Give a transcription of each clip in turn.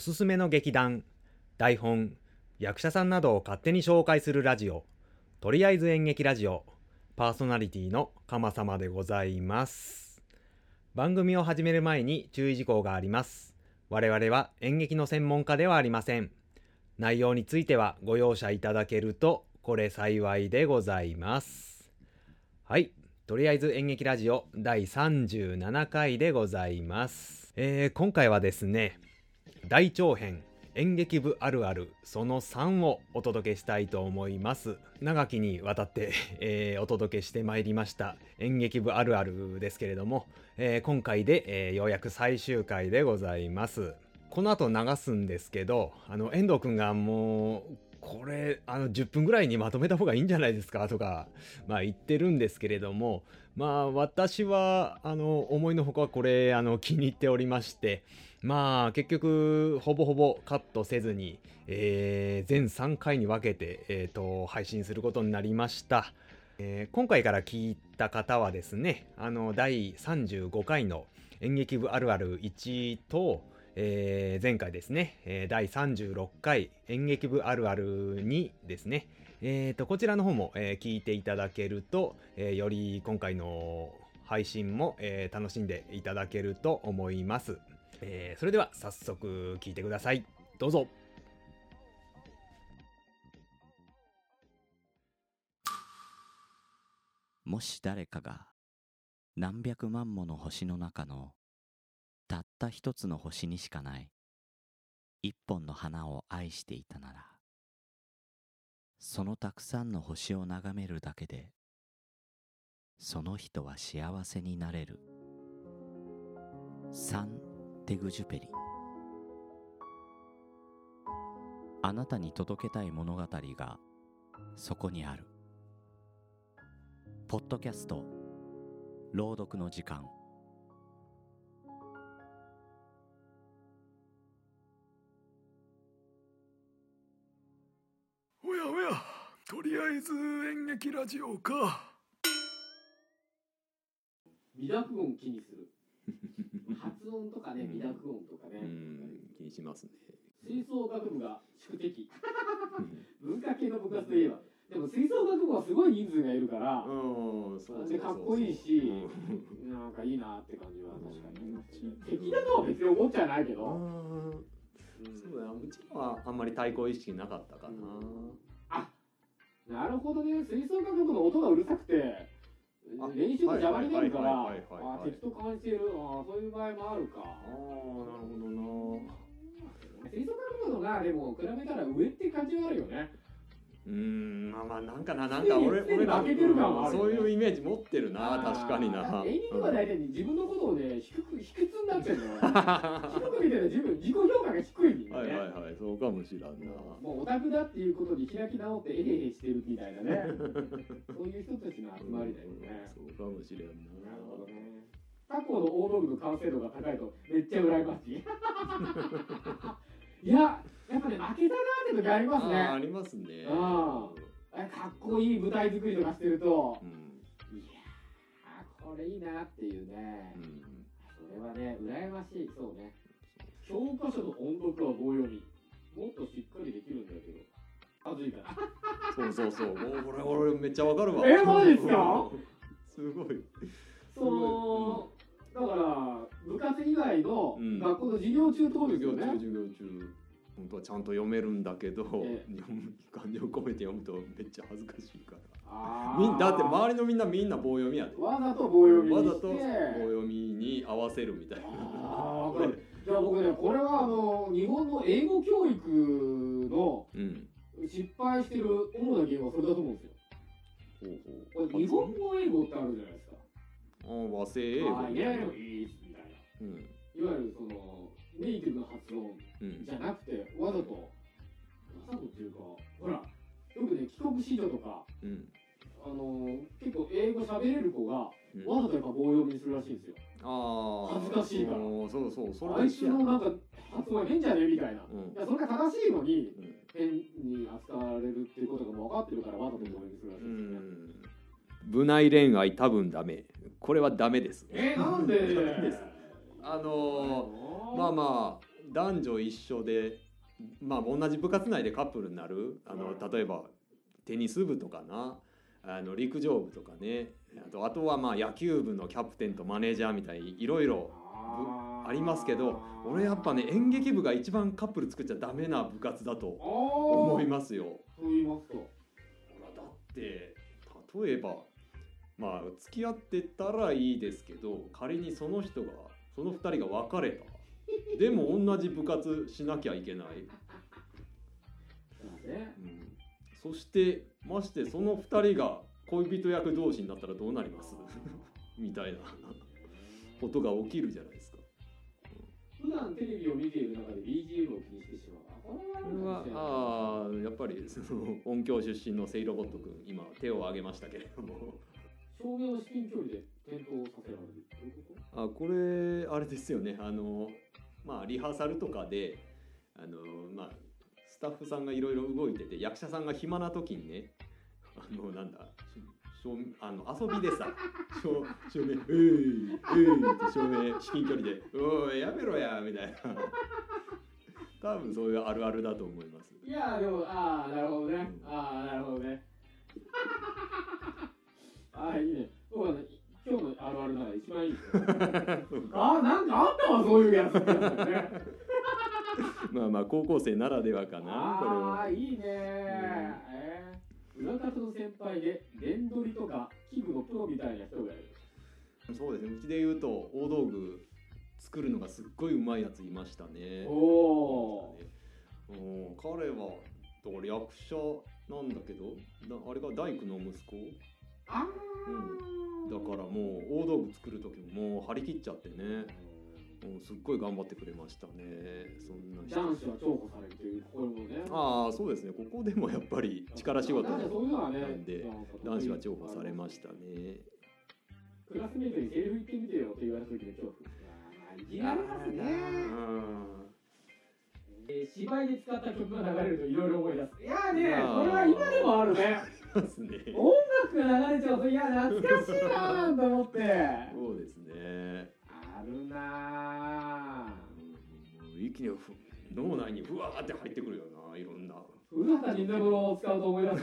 すすめの劇団、台本、役者さんなどを勝手に紹介するラジオ、とりあえず演劇ラジオ、パーソナリティの鎌様でございます。番組を始める前に注意事項があります。我々は演劇の専門家ではありません。内容についてはご容赦いただけるとこれ幸いでございます。はい、とりあえず演劇ラジオ第37回でございます。今回はですね、大長編演劇部あるあるその3をお届けしたいと思います。長きにわたってお届けしてまいりました演劇部あるあるですけれども、今回でようやく最終回でございます。この後流すんですけど、遠藤くんがもうこれ10分ぐらいにまとめた方がいいんじゃないですかとか、言ってるんですけれども、私は思いのほかこれ気に入っておりまして、結局ほぼほぼカットせずに、全3回に分けて、配信することになりました。今回から聞いた方はですね、第35回の演劇部あるある1と、前回ですね、第36回演劇部あるある2ですね、こちらの方も、聞いていただけると、より今回の配信も、楽しんでいただけると思います。それでは早速聞いてください。どうぞ。もし誰かが何百万もの星の中のたった一つの星にしかない一本の花を愛していたなら、そのたくさんの星を眺めるだけでその人は幸せになれる。サン・テグジュペリ。あなたに届けたい物語がそこにある。ポッドキャスト朗読の時間。とりあえず演劇ラジオか。微濁音気にする。発音とかね、微濁音とかね、気にしますね。吹奏楽部が宿敵。文化系の部活といえば、でも吹奏楽部はすごい人数がいるから、そうでかっこいいし、なんかいいなって感じは確かに。敵だとは別に思っちゃないけど。そうだな。うちはあんまり対抗意識なかったかな。なるほどね。吹奏楽部の音がうるさくて練習が邪魔になるから、敵と感じている。そういう場合もあるか。なるほどな。吹奏楽部のがでも比べたら上って感じはあるよね。なんか俺ら負けてる感はあるよね。そういうイメージ持ってるな。確かにな。演劇は大体自分のことをね、卑屈になってるの。低く見てる。自己評価が低いんだよね。はい、そうかもしれんな。もうオタクだっていうことに開き直ってえへへしてるみたいなね。そういう人たちの集まりだよね。そうかもしれんな。なるほどね。他校の大道具の完成度が高いとめっちゃ羨ましい。いや、やっぱね、負けたなーって時ありますね。ありますね。かっこいい舞台作りとかしてると、いやー、これいいなっていうね。それはね、羨ましい。そうね。教科書の音読は棒読み。もっとしっかりできるんだけど、恥ずいから。そう。俺めっちゃわかるわ。マジですか？すごい。だから部活以外の学校の授業中ってことですよね。授業中。本当はちゃんと読めるんだけど、感情込めて読むとめっちゃ恥ずかしいから。だって周りのみんな棒読みやで。わざと棒読みに合わせるみたいな。じゃあ僕ね、これは日本の英語教育の失敗してる主な原因はそれだと思うんですよ。これ日本語英語ってあるじゃないですか。和製英語。いわゆるそのネイティブの発音じゃなくて、わざとっていうか、ほらよくね、帰国子女とか、結構英語喋れる子がわざとやっぱ棒読みにするらしいんですよ。恥ずかしいから。そう。あいつのなんか発音は変じゃねみたいな。それが正しいのに変に扱われるっていうことが分かってるからわざと棒読みするらしいんですよね。部内恋愛多分ダメ。これはダメです。なんでです。男女一緒で、まあ、同じ部活内でカップルになる、例えばテニス部とかな、陸上部とかね、あとはまあ野球部のキャプテンとマネージャーみたいにいろいろありますけど、俺やっぱね演劇部が一番カップル作っちゃダメな部活だと思いますよ。と言いますと、だって例えばまあ付き合ってたらいいですけど、仮にその2人が別れた、でも同じ部活しなきゃいけない。うん、そしてましてその2人が恋人役同士になったらどうなりますみたいなことが起きるじゃないですか。普段テレビを見ている中で BGM を気にしてしまう。やっぱりその音響出身のセイロボット君、今手を挙げましたけれども、照明を至近距離で点灯させられるということ？これあれですよね、まあ、リハーサルとかでまあ、スタッフさんがいろいろ動いてて、役者さんが暇な時にね、遊びでさ、照明って照明至近距離で「おいやめろや」みたいな多分そういうあるあるだと思います。いやでもなるほどね、なるほどねいいね。そうだね、今日のあるあるなら一番いいですよなんかあったわそういうやつねまあ高校生ならではかなこれは。いいね。裏方の先輩で連撮りとか器具のプロみたいな人がいる。そうですね、うちで言うと大道具作るのがすっごい上手いやついましたね。彼はだから役者なんだけど、あれが大工の息子、だからもう大道具作る時も張り切っちゃってね、すっごい頑張ってくれましたね。そんな男子は重宝されるという心もね。そうですね、ここでもやっぱり力仕事なんで男子は重宝されましたね。クラスメートにセリフ言ってみてよって言われた時の恐怖、いじられますね。芝居で使った曲が流れるといろいろ思い出す。いやね、これは今でもあるね。ますね。音楽が流れちゃうと、いや懐かしいななんて思って。そうですね。あるな。一気に脳内にふわーって入ってくるよな、いろんな。うなたにねぶろを使うと思い出すね。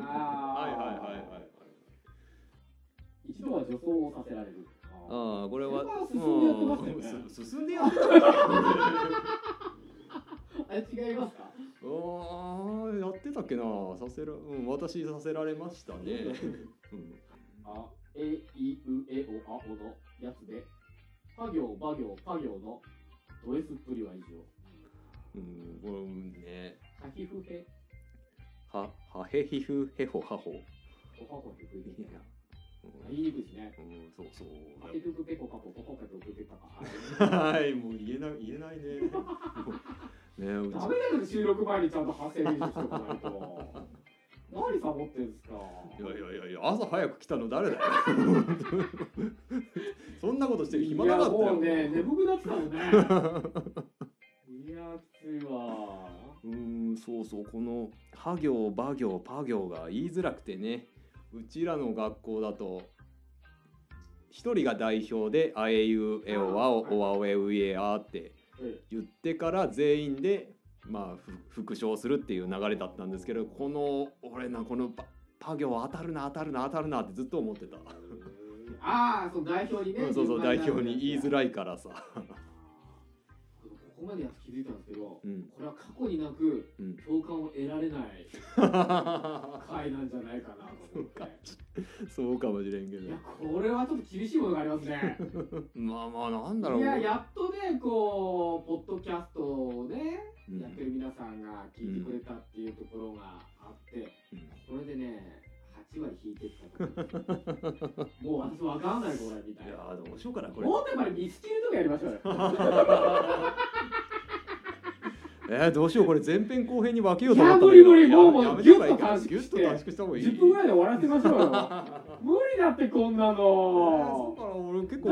はい。一度は女装をさせられる。これは進んでやってますね。あれ違いますか？やってたっけな。私させられましたね。あえいうえおあおのやつで、は行ば行ぱ行のドエスっぷりは以上。これね。はひふへ。はへひふへほはほ。おはほへふへや。いいですね。そう。はい、もう言えないね。ね、ダメだよ、収録前にちゃんと発声練習しておかないと。何サボってんですか。いや朝早く来たの誰だよ。そんなことしてる暇なかったよ。いやもうね、眠くなってたもんね。いやきついわ。そうこのは行ば行ぱ行が言いづらくてね。うちらの学校だと一人が代表であえいうえおあおおあおえうえあって言ってから全員でまあ復唱するっていう流れだったんですけど、このパ行当たるなってずっと思ってた。そう代表にね。そう代表に言いづらいからさ。ここまでやって気づいたんですけど、これは過去になく共感を得られない回なんじゃないかなと思ってそうかもしれんけど、いやこれはちょっと厳しいものがありますねまあなんだろう、いややっとねこうポッドキャストをね、やってる皆さんが聞いてくれたっていうところがあって、これでね8割引いてったともう私わかんないこれみたいな。いやどうしようかなこれ。もうやっぱりミスチルとかやりましょうよどうしよう、これ前編後編に分けようと思ったんだけど、いや無理もうギュッと短縮して10分ぐらいで終わらせましょうよ無理だってこんなの。そうかな、俺結構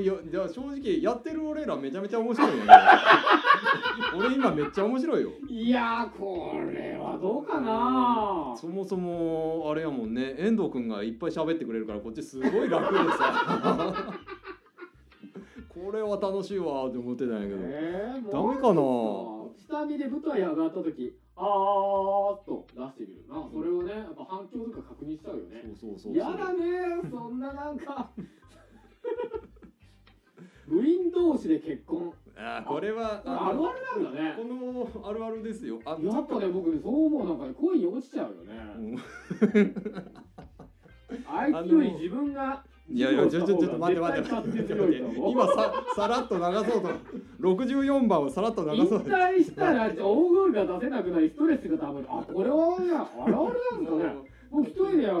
いや正直やってる俺らめちゃめちゃ面白いよね俺今めっちゃ面白いよ。いやこれはどうかな。そもそもあれやもんね、遠藤くんがいっぱい喋ってくれるからこっちすごい楽でさこれは楽しいわって思ってたんやけど、ダメかな。下見で舞台上がった時あーっと出してみるな、それをね、やっぱ反響とか確認しちゃうよね。そうそうそう、やだねそんななんか部員同士で結婚、あ、これはあるあるなんだね。このあるあるですよ。あ、やっぱね、僕ね、そう思う、なんかね、恋に落ちちゃうよね、あいつより自分が。いやいや、ちょっと待って今さらっと流そうと64番をさらっと流そうと引退したら大声が出せなくなりストレスがたまる。あ、これはね、あらあるなんですかね。僕一人でカ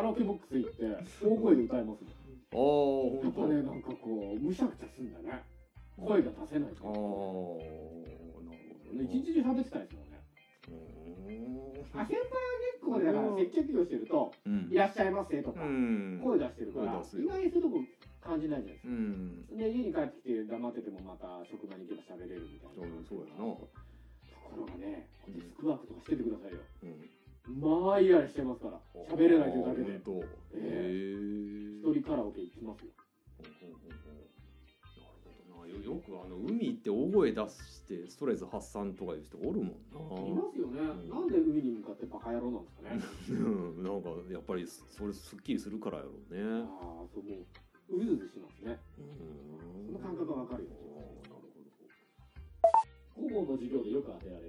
ラオケボックス行って大声で歌いますね。ああ、ほんとやっぱね、なんかこうむしゃくちゃすんだね、声が出せない。ああ、なるほどね。一日中喋ってたりするもんね。先輩は結構だから接客業してると、いらっしゃいませとか声出してるから意外にそういうとこ感じないじゃないですか。で、家に帰ってきて黙っててもまた職場に行けば喋れるみたいな。そうやな。ところがね、デスクワークとかしててくださいよ、まあイライラしてますから、喋れないというだけで。一人カラオケ行きますよ。よく海行って大声出してストレス発散とかいう人おるもんな。いますよね、なんで海に向かってバカ野郎なんですかねなんかやっぱりそれすっきりするからやろうね。ああ、そう、もううずうずしますね。その感覚はわかるよ。なるほど。午後の授業でよく当てられる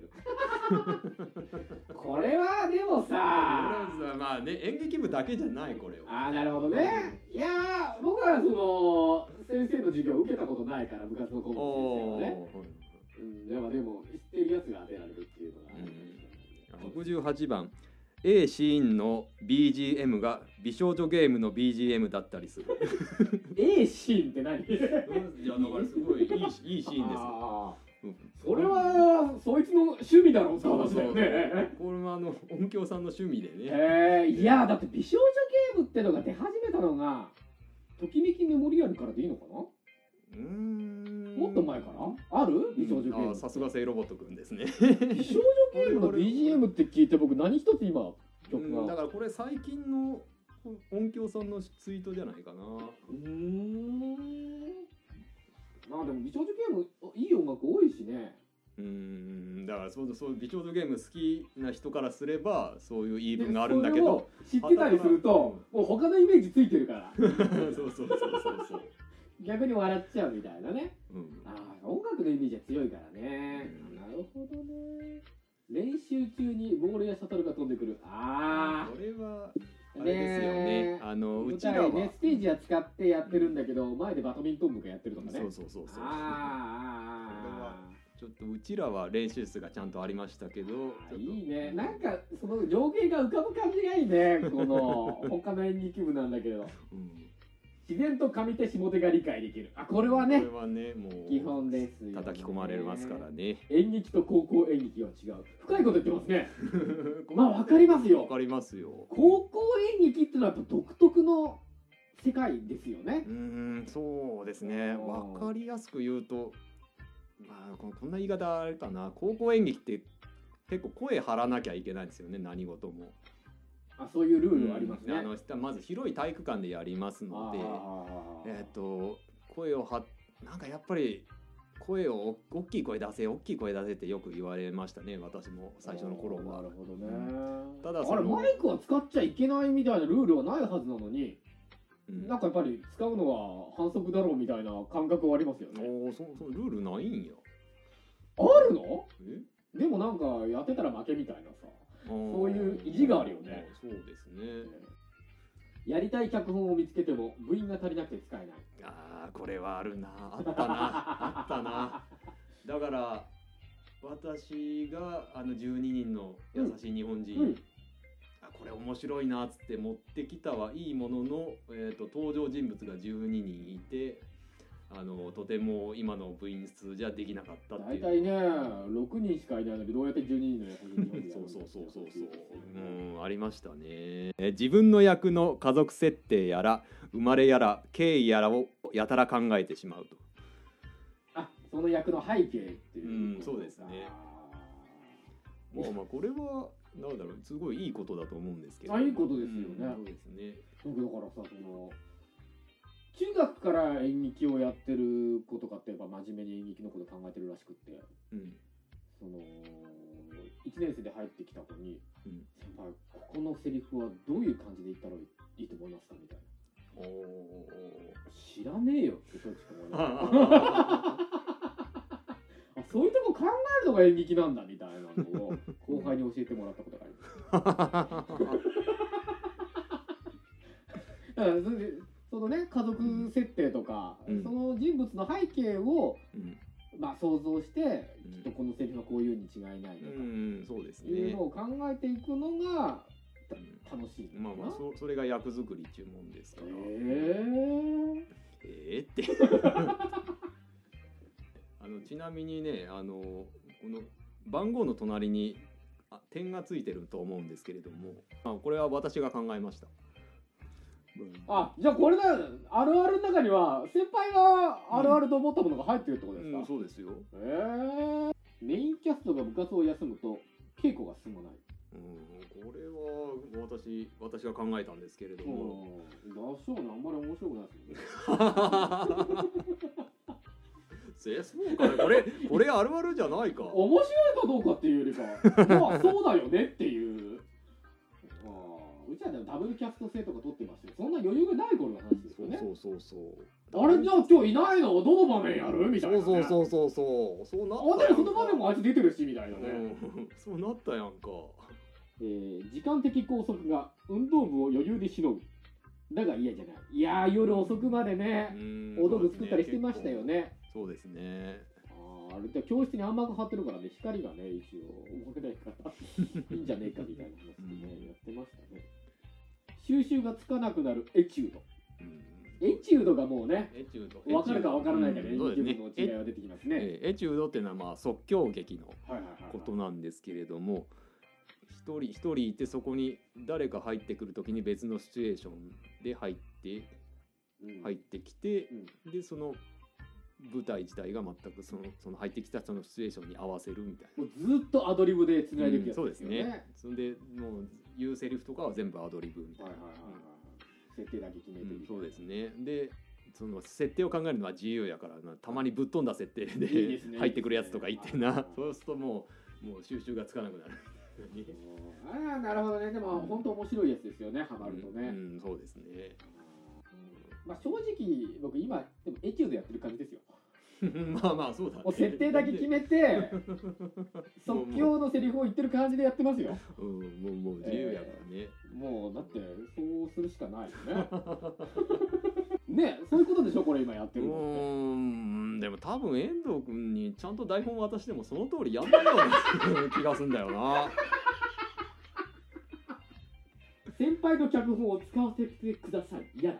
これはでもさ、まあね、演劇部だけじゃない、これは。ああ、なるほどね。いや、僕はその先生の授業を受けたことないから、部活の顧問の先生はね、でも知ってるやつが当てられるっていうのが、68番 A シーンの BGM が美少女ゲームの BGM だったりするA シーンって何いや、だからすごいいいシーンですよ。それはそいつの趣味だろうって話だよね。これも音響さんの趣味でね。いや、だって美少女ゲームってのが出始めたのがときめきメモリアルからでいいのかな。もっと前からある美少女ゲーム。さすがセイロボットくんですね。美少女ゲームの BGM って聞いて僕何一つ今曲が、だからこれ最近の音響さんのツイートじゃないかな。まあでも美少女ゲームいい音楽多いしね。だからそう美少女ゲーム好きな人からすればそういう言い分があるんだけど、知ってたりするともう他のイメージついてるからそう逆に笑っちゃうみたいなね。あ、音楽のイメージは強いからね。なるほどね。練習中にボールやシャトルが飛んでくる。ああ、これはあれですよね。うちらはね、ステージは使ってやってるんだけど、前でバドミントン部がやってるとかね。そう。ちょっとうちらは練習室がちゃんとありましたけど、いいね。なんかその情景が浮かぶ感じがいいね。この他の演劇部なんだけど、自然と上手下手が理解できる。あ、これはね。これはね、もう基本ですよね。叩き込まれますからね。演劇と高校演劇は違う。深いこと言ってますね。まあわかりますよ。わかりますよ。高校演劇ってのはやっぱ独特の世界ですよね。そうですね。わかりやすく言うと、まあこんな言い方あれかな。高校演劇って結構声張らなきゃいけないんですよね。何事も。あ、そういうルールはありますね。まず広い体育館でやりますので、声をなんかやっぱり声を大きい声出せってよく言われましたね。私も最初の頃は。なるほどね。ただマイクは使っちゃいけないみたいなルールはないはずなのに、なんかやっぱり使うのは反則だろうみたいな感覚はありますよね。そうルールないんや。あるの？でもなんかやってたら負けみたいなさ。そういう意地があるよね。そうですね。やりたい脚本を見つけても部員が足りなくて使えない。ああ、これはあるな。あったな。だから私が12人の優しい日本人、これ面白いなっつって持ってきたはいいものの、登場人物が12人いて、とても今の部員数じゃできなかったっていう。大体ね、6人しかいないのにどうやって12人の役にそうありましたね。自分の役の家族設定やら生まれやら経緯やらをやたら考えてしまうと。あ、その役の背景っていう、そうですね。まあこれはなんだろう、すごいいいことだと思うんですけど。いいことですよね。そうですね。だからさ、その中学から演劇をやってる子とかってやっぱ真面目に演劇のこと考えてるらしくって、うん、その1年生で入ってきた子に、うん、先輩ここのセリフはどういう感じで言ったらいいと思いますかみたいな、知らねえよって正直思いましたそういうとこ考えるのが演劇なんだみたいなのを後輩に教えてもらったことがありますだからそのね、家族設定とか、うん、その人物の背景を、うんまあ、想像して、うん、きっとこのセリフはこういうに違いないとか、うん、そうですね、いうのを考えていくのが楽しいのかな、うんまあ、まあ それが役作りっていうもんですからってちなみにねこの番号の隣に点がついてると思うんですけれども、これは私が考えました、うん、あ、じゃあこれだあるあるの中には先輩があるあると思ったものが入ってるってことですか、うんうん、そうですよ。メインキャストが部活を休むと稽古が進まない、うん、これは私が考えたんですけれども、合唱のあんまり面白くないですよねそうかね、これあるあるじゃないか面白いかどうかっていうよりかまあそうだよねっていうあうちは、ね、ダブルキャスト制とか取ってましたけどそんな余裕がない頃の話ですよね。そうあれじゃあ今日いないのどの場面やるみたいな、ね、そうなったやんか、あ、でもその場面もあいつ出てるしみたいなね、うん、そうなったやんか、時間的拘束が運動部を余裕でしのぐだが嫌じゃないいやー夜遅くまでねお道具作ったりしてましたよね。そうですね。あれ教室に暗幕張ってるからね、光がね、一応思えないからいいんじゃねえかみたいな話でね、うん、やってましたね。収集がつかなくなるエチュード、うん、エチュードがもうね、分かるか分からないかで、ね、演劇の違いは出てきますね。エチュードっていうのはまあ即興劇のことなんですけれども、一人いてそこに誰か入ってくるときに別のシチュエーションで入ってきて、うん、でその舞台自体が全くその入ってきた人のシチュエーションに合わせるみたいな。もうずっとアドリブでつないでいくやつですよね、うん、そうですね。そんでもう言うセリフとかは全部アドリブみたいな、はいはいはいはい、設定だけ決めてる、うん、そうですね。でその設定を考えるのは自由やからな、たまにぶっ飛んだ設定で入ってくるやつとかいてな、はいはい、そうするともう収集がつかなくなるあ、なるほどね。でも本当面白いやつですよね、ハマるとね、うんうん、そうですね。まあ、正直僕今でもエチュードやってる感じですよまあまあそうだね、もう設定だけ決めて即興のセリフを言ってる感じでやってますよもう自由やからね、もうだってそうするしかないよねね、そういうことでしょこれ今やってるのって。でも多分遠藤君にちゃんと台本渡してもその通りやんないような気がするんだよな先輩の脚本を使わせてください、嫌だ、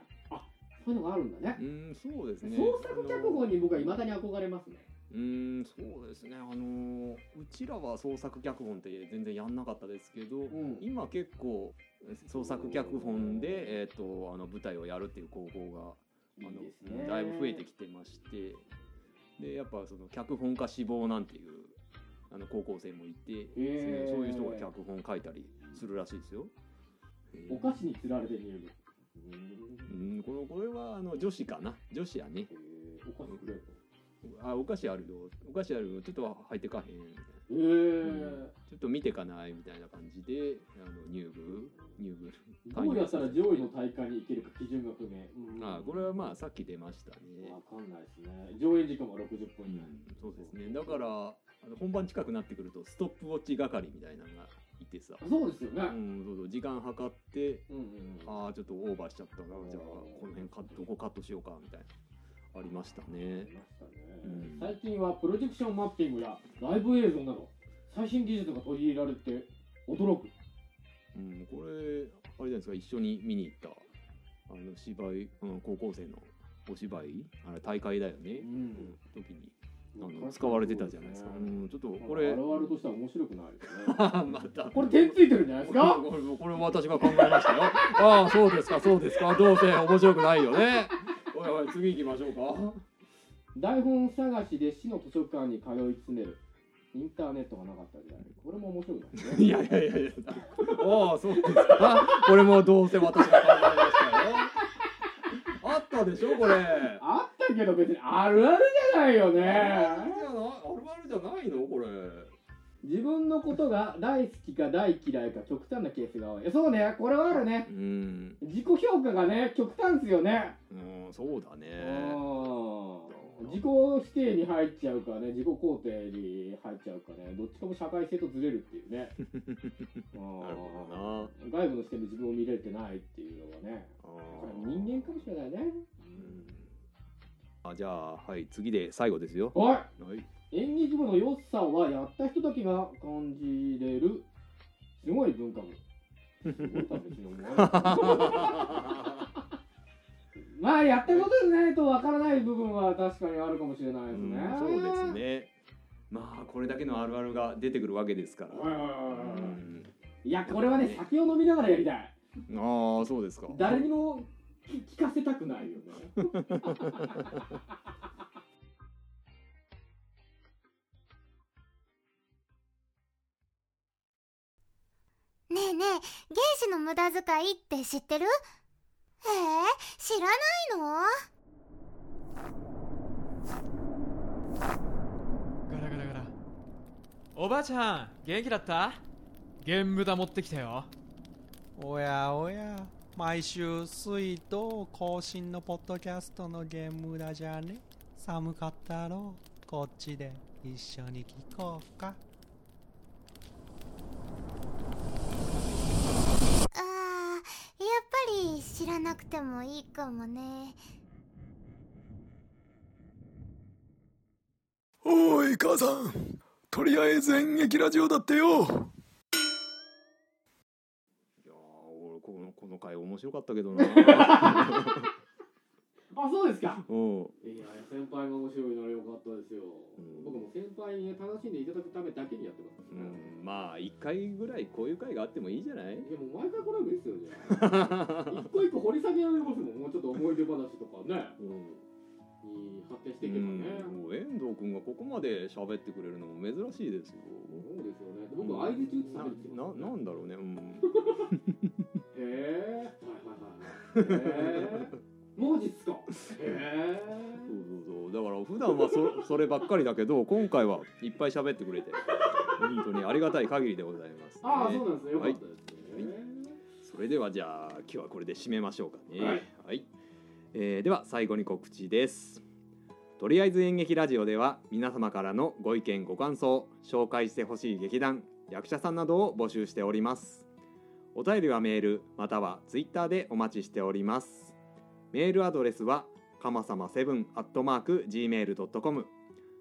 そういうのがあるんだね。うん、そうですね。創作脚本に僕は未だに憧れますね。そうですね。うちらは創作脚本って全然やんなかったですけど、うん、今結構創作脚本で、舞台をやるっていう高校がいいですね、だいぶ増えてきてまして、でやっぱその脚本家志望なんていう高校生もいて、そういう人が脚本書いたりするらしいですよ。お菓子に釣られて見える。うん、これは女子かな、女子やね。お菓子くれるの？あ、お菓子あるよ、お菓子あるよ、ちょっと入ってかへんみたいな、うん、ちょっと見てかないみたいな感じで入部どうやったら上位の大会に行けるか基準が不明、うん、あ、これはまあさっき出ましたね。分かんないですね。上映時間は60分以内、うん、そうですね。だから本番近くなってくるとストップウォッチ係みたいなのがいてさ、そうですよね、うん、そう時間計って、うんうんうん、ああちょっとオーバーしちゃったな、じゃあこの辺どこカットしようかみたいなありましたね。うん、最近はプロジェクションマッピングやライブ映像など最新技術が取り入れられて驚く。うん、これあれじゃないですか、一緒に見に行った芝居、うん、高校生のお芝居あれ大会だよね、うん、時に。使われてたじゃないですか。ちょっとこれあるあるとしたら面白くないよねまたこれ点ついてるんじゃないですかこれ私が考えましたよああそうですかそうですか、どうせ面白くないよねおい次行きましょうか台本探しで市の図書館に通い詰める。インターネットがなかった時代、これも面白くないねいやああそうですかこれもどうせ私が考えましたよあったでしょこれ。あったけど別にあるあるじゃないよね。あるあるじゃないのこれ。自分のことが大好きか大嫌いか極端なケースが多い。そうね、これはあるね。うん。自己評価がね極端ですよね。うん、そうだね。自己否定に入っちゃうかね、自己肯定に入っちゃうかね、どっちかも社会性とずれるっていうね。なるほどな。外部の視点で自分を見れてないっていうのはね、これ人間かもしれないね。うん、あ、じゃあはい次で最後ですよ。はい。演劇部の良さはやった人だけが感じれるすごい文化部。まあやったことないとわからない部分は確かにあるかもしれないですね。うん、そうですね。まあこれだけのあるあるが出てくるわけですから。いやこれはね酒を飲みながらやりたい。ああそうですか。誰にも聞かせたくないよね。ねえねえ、原子の無駄遣いって知ってる？ええ、知らないの？ガラガラガラ。おばあちゃん、元気だった？原無駄持ってきたよ。おやおや、毎週水道更新のポッドキャストの原無駄じゃね。寒かったろう。こっちで一緒に聞こうか。やっぱり知らなくてもいいかもね。おい母さん、とりあえず演劇ラジオだってよ。いや俺この回面白かったけどな。あ、そうですか。いや先輩が面白いならよかったですよ。僕も先輩に楽しんでいただくためだけにやってます。まあ1回ぐらいこういう回があってもいいじゃない？いやもう毎回これもいいですよね。一個一個掘り下げられますもん。もうちょっと思い出話とかね、に発展していけばね。もう遠藤君がここまで喋ってくれるのも珍しいですよ。そうですよね。僕相槌打つってますね。なんだろうね。マジっすか。そうそうそう。だから普段は そればっかりだけど、今回はいっぱい喋ってくれて本当にありがたい限りでございます、ね。ああ、そうなんですね。よかったですね。はい。それではじゃあ今日はこれで締めましょうかね。はい。はい。では最後に告知です。とりあえず演劇ラジオでは皆様からのご意見ご感想、紹介してほしい劇団、役者さんなどを募集しております。お便りはメールまたはツイッターでお待ちしております。メールアドレスはかまさま7@gmail.com、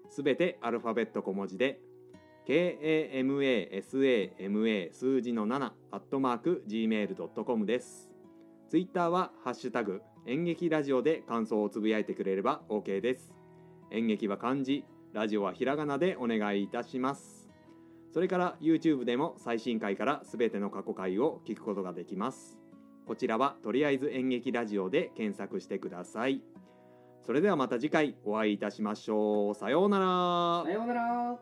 すべてアルファベット小文字で kamasama 数字の7@gmail.com です。ツイッターはハッシュタグ演劇ラジオで感想をつぶやいてくれれば OK です。演劇は漢字、ラジオはひらがなでお願いいたします。それから YouTube でも最新回からすべての過去回を聞くことができます。こちらはとりあえず演劇ラジオで検索してください。それではまた次回お会いいたしましょう。さようなら。さようなら。